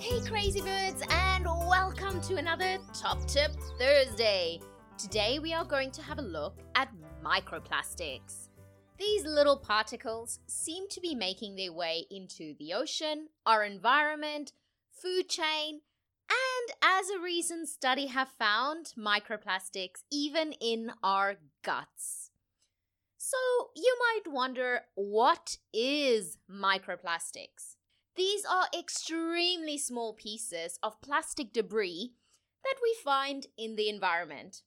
Hey crazy birds, and welcome to another Top Tip Thursday. Today we are going to have a look at microplastics. These little particles seem to be making their way into the ocean, our environment, food chain, and as a recent study have found, microplastics even in our guts. So you might wonder, what is microplastics? These are extremely small pieces of plastic debris that we find in the environment.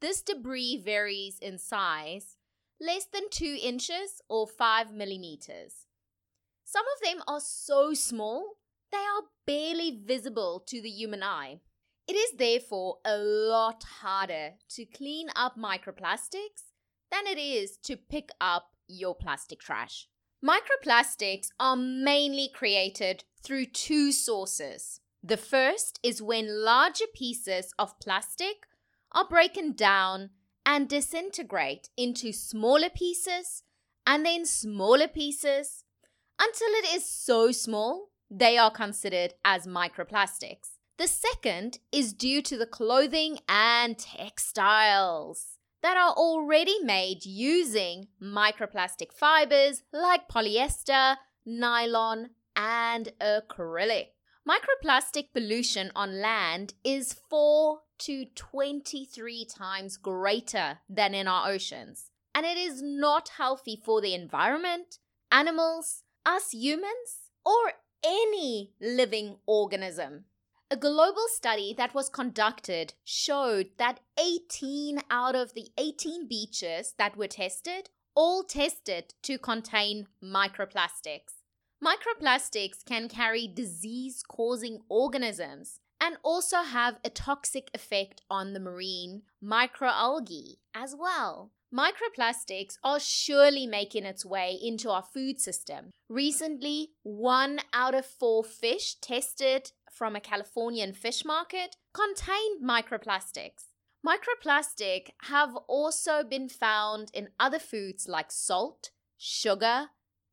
This debris varies in size, less than 2 inches or 5 millimeters. Some of them are so small, they are barely visible to the human eye. It is therefore a lot harder to clean up microplastics than it is to pick up your plastic trash. Microplastics are mainly created through 2 sources. The first is when larger pieces of plastic are broken down and disintegrate into smaller pieces and then smaller pieces until it is so small they are considered as microplastics. The second is due to the clothing and textiles that are already made using microplastic fibers like polyester, nylon, and acrylic. Microplastic pollution on land is 4 to 23 times greater than in our oceans, and it is not healthy for the environment, animals, us humans, or any living organism. A global study that was conducted showed that 18 out of the 18 beaches that were tested, all tested to contain microplastics. Microplastics can carry disease-causing organisms and also have a toxic effect on the marine microalgae as well. Microplastics are surely making its way into our food system. Recently, 1 out of 4 fish tested from a Californian fish market contained microplastics. Microplastics have also been found in other foods like salt, sugar,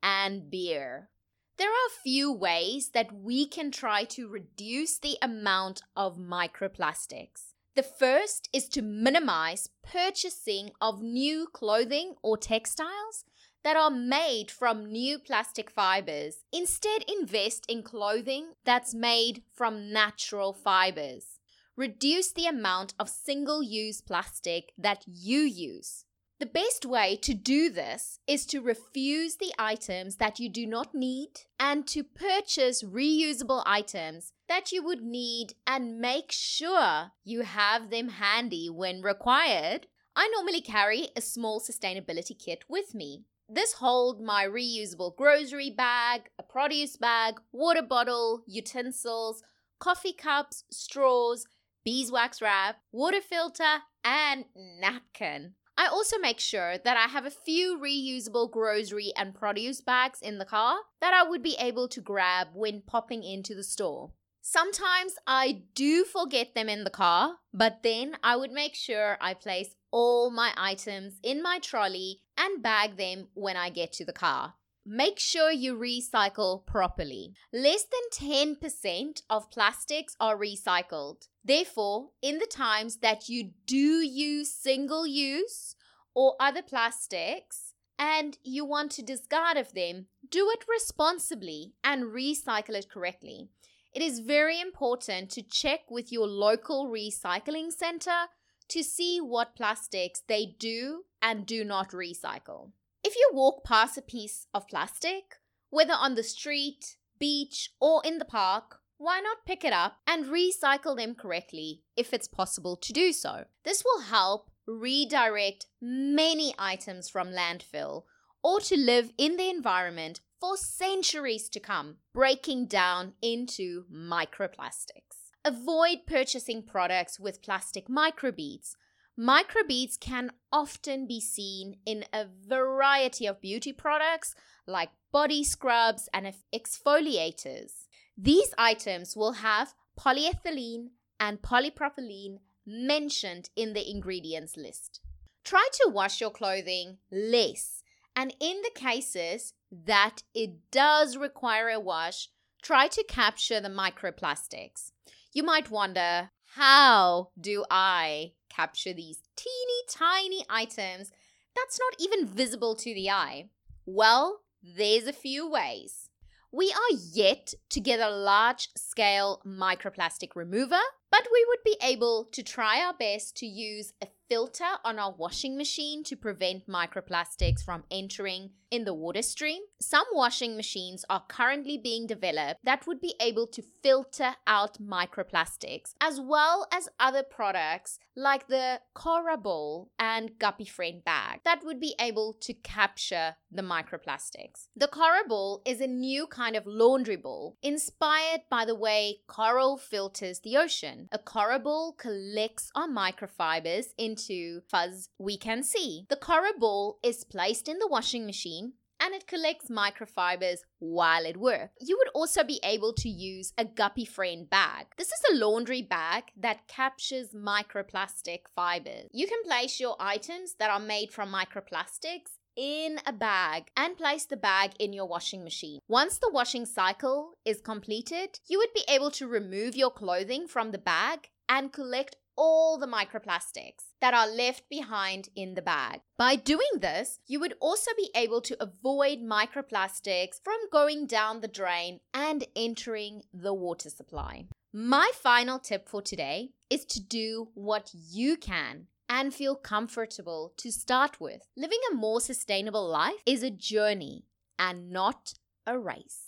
and beer. There are a few ways that we can try to reduce the amount of microplastics. The first is to minimize purchasing of new clothing or textiles that are made from new plastic fibers. Instead, invest in clothing that's made from natural fibers. Reduce the amount of single-use plastic that you use. The best way to do this is to refuse the items that you do not need and to purchase reusable items that you would need and make sure you have them handy when required. I normally carry a small sustainability kit with me. This holds my reusable grocery bag, a produce bag, water bottle, utensils, coffee cups, straws, beeswax wrap, water filter, and napkin. I also make sure that I have a few reusable grocery and produce bags in the car that I would be able to grab when popping into the store. Sometimes I do forget them in the car, but then I would make sure I place all my items in my trolley and bag them when I get to the car. Make sure you recycle properly. Less than 10% of plastics are recycled. Therefore, in the times that you do use single-use or other plastics and you want to discard of them, do it responsibly and recycle it correctly. It is very important to check with your local recycling center to see what plastics they do and do not recycle. If you walk past a piece of plastic, whether on the street, beach, or in the park, why not pick it up and recycle them correctly if it's possible to do so? This will help redirect many items from landfill or to live in the environment for centuries to come, breaking down into microplastics. Avoid purchasing products with plastic microbeads. Microbeads can often be seen in a variety of beauty products like body scrubs and exfoliators. These items will have polyethylene and polypropylene mentioned in the ingredients list. Try to wash your clothing less, and in the cases that it does require a wash, try to capture the microplastics. You might wonder, how do I capture these teeny tiny items that's not even visible to the eye? Well, there's a few ways. We are yet to get a large-scale microplastic remover, but we would be able to try our best to use a filter on our washing machine to prevent microplastics from entering in the water stream. Some washing machines are currently being developed that would be able to filter out microplastics, as well as other products like the Cora Ball and Guppy Friend Bag that would be able to capture the microplastics. The Cora Ball is a new kind of laundry ball inspired by the way coral filters the ocean. A Cora Ball collects our microfibers into fuzz we can see. The Cora Ball is placed in the washing machine and it collects microfibers while it works. You would also be able to use a Guppy Friend bag. This is a laundry bag that captures microplastic fibers. You can place your items that are made from microplastics in a bag and place the bag in your washing machine. Once the washing cycle is completed, you would be able to remove your clothing from the bag and collect all the microplastics that are left behind in the bag. By doing this, you would also be able to avoid microplastics from going down the drain and entering the water supply. My final tip for today is to do what you can and feel comfortable to start with. Living a more sustainable life is a journey and not a race.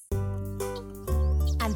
And